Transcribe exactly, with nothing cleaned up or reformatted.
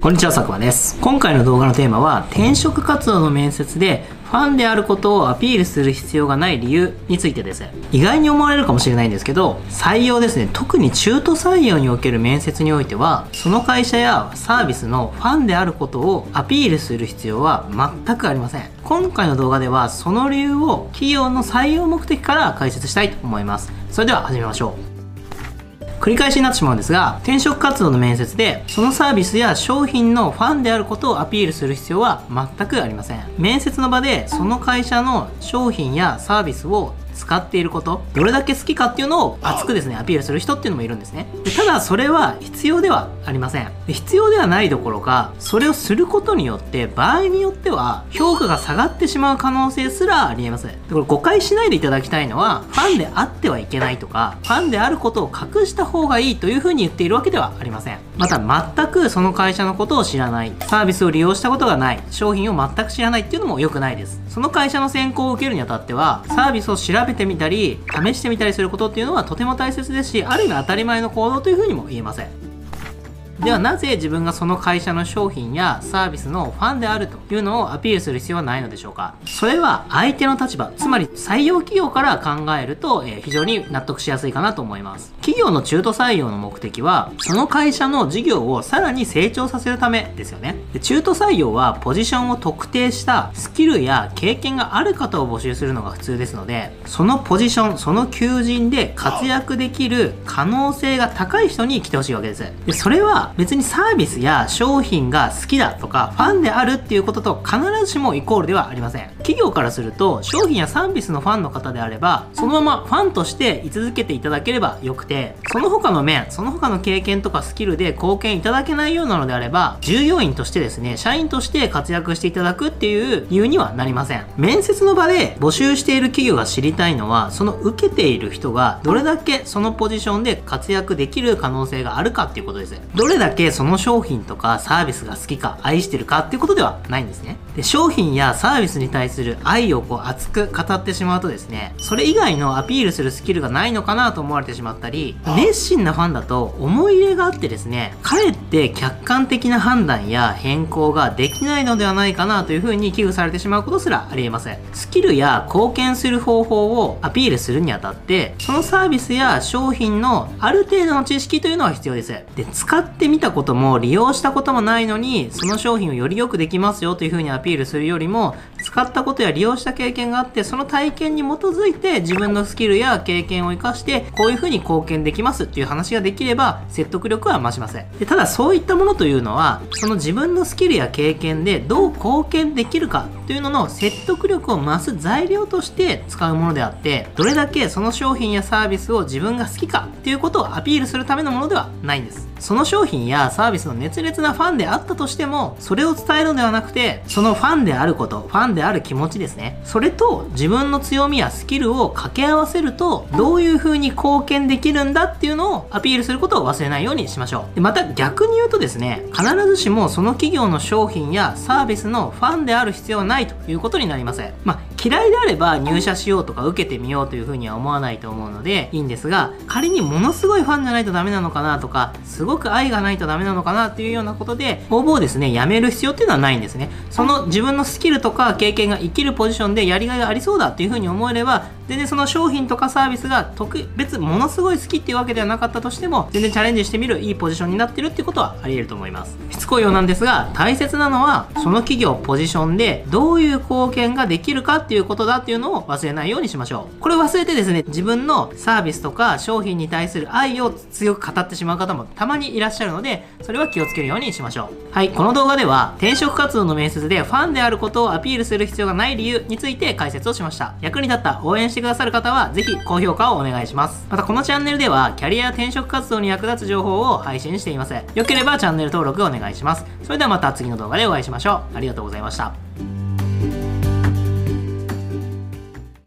こんにちは、佐久間です。今回の動画のテーマは、転職活動の面接でファンであることをアピールする必要がない理由についてです。意外に思われるかもしれないんですけど、採用ですね、特に中途採用における面接においては、その会社やサービスのファンであることをアピールする必要は全くありません。今回の動画では、その理由を企業の採用目的から解説したいと思います。それでは始めましょう。繰り返しになってしまうんですが、転職活動の面接でそのサービスや商品のファンであることをアピールする必要は全くありません。面接の場でその会社の商品やサービスを使っていること、どれだけ好きかっていうのを熱くですねアピールする人っていうのもいるんですね。でただそれは必要ではありません。で必要ではないどころか、それをすることによって場合によっては評価が下がってしまう可能性すらありえます。でこれ誤解しないでいただきたいのは、ファンであってはいけないとかファンであることを隠した方がいいというふうに言っているわけではありません。また全くその会社のことを知らない、サービスを利用したことがない、商品を全く知らないっていうのも良くないです。その会社の選考を受けるにあたっては、サービスを調べ食べてみたり試してみたりすることっていうのはとても大切ですし、ある意味当たり前の行動というふうにも言えません。ではなぜ自分がその会社の商品やサービスのファンであるというのをアピールする必要はないのでしょうか。それは相手の立場、つまり採用企業から考えると、えー、非常に納得しやすいかなと思います。企業の中途採用の目的は、その会社の事業をさらに成長させるためですよね。で中途採用はポジションを特定したスキルや経験がある方を募集するのが普通ですので、そのポジション、その求人で活躍できる可能性が高い人に来てほしいわけです。でそれは別にサービスや商品が好きだとかファンであるっていうことと必ずしもイコールではありません。企業からすると、商品やサービスのファンの方であればそのままファンとして居続けていただければよくて、その他の面、その他の経験とかスキルで貢献いただけないようなのであれば、従業員としてですね、社員として活躍していただくっていう理由にはなりません。面接の場で募集している企業が知りたいのは、その受けている人がどれだけそのポジションで活躍できる可能性があるかっていうことです。どれだけその商品とかサービスが好きか愛してるかっていうことではないんですね。で商品やサービスに対する愛をこう熱く語ってしまうとですね、それ以外のアピールするスキルがないのかなと思われてしまったり、熱心なファンだと思い入れがあってですね、かえって客観的な判断や変更ができないのではないかなというふうに危惧されてしまうことすらありえません。スキルや貢献する方法をアピールするにあたって、そのサービスや商品のある程度の知識というのは必要です。で使ってみたことも利用したこともないのに、その商品をよりよくできますよというふうにアピールするよりも、使ったことや利用した経験があって、その体験に基づいて自分のスキルや経験を生かしてこういうふうに貢献できますという話ができれば説得力は増します。でただそういったものというのは、その自分のスキルや経験でどう貢献できるかというのの説得力を増す材料として使うものであって、どれだけその商品やサービスを自分が好きかということをアピールするためのものではないんです。その商品やサービスの熱烈なファンであったとしても、それを伝えるのではなくて、そのファンであること、ファンである気持ちですね、それと自分の強みやスキルを掛け合わせるとどういう風に貢献できるんだっていうのをアピールすることを忘れないようにしましょう。でまた逆に言うとですね、必ずしもその企業の商品やサービスのファンである必要はないということになります。まあ嫌いであれば入社しようとか受けてみようというふうには思わないと思うのでいいんですが、仮にものすごいファンじゃないとダメなのかなとか、すごく愛がないとダメなのかなっていうようなことで応募をですねやめる必要っていうのはないんですね。その自分のスキルとか経験が生きるポジションでやりがいがありそうだっていうふうに思えれば、全然その商品とかサービスが特別ものすごい好きっていうわけではなかったとしても、全然チャレンジしてみるいいポジションになってるっていうことはあり得ると思います。しつこいようなんですが、大切なのはその企業ポジションでどういう貢献ができるかっていうことだっていうのを忘れないようにしましょう。これを忘れてですね、自分のサービスとか商品に対する愛を強く語ってしまう方もたまにいらっしゃるので、それは気をつけるようにしましょう。はい、この動画では転職活動の面接でファンであることをアピールする必要がない理由について解説をしました。役に立った、応援してくださる方はぜひ高評価をお願いします。またこのチャンネルではキャリアや転職活動に役立つ情報を配信しています。よければチャンネル登録をお願いします。それではまた次の動画でお会いしましょう。ありがとうございました。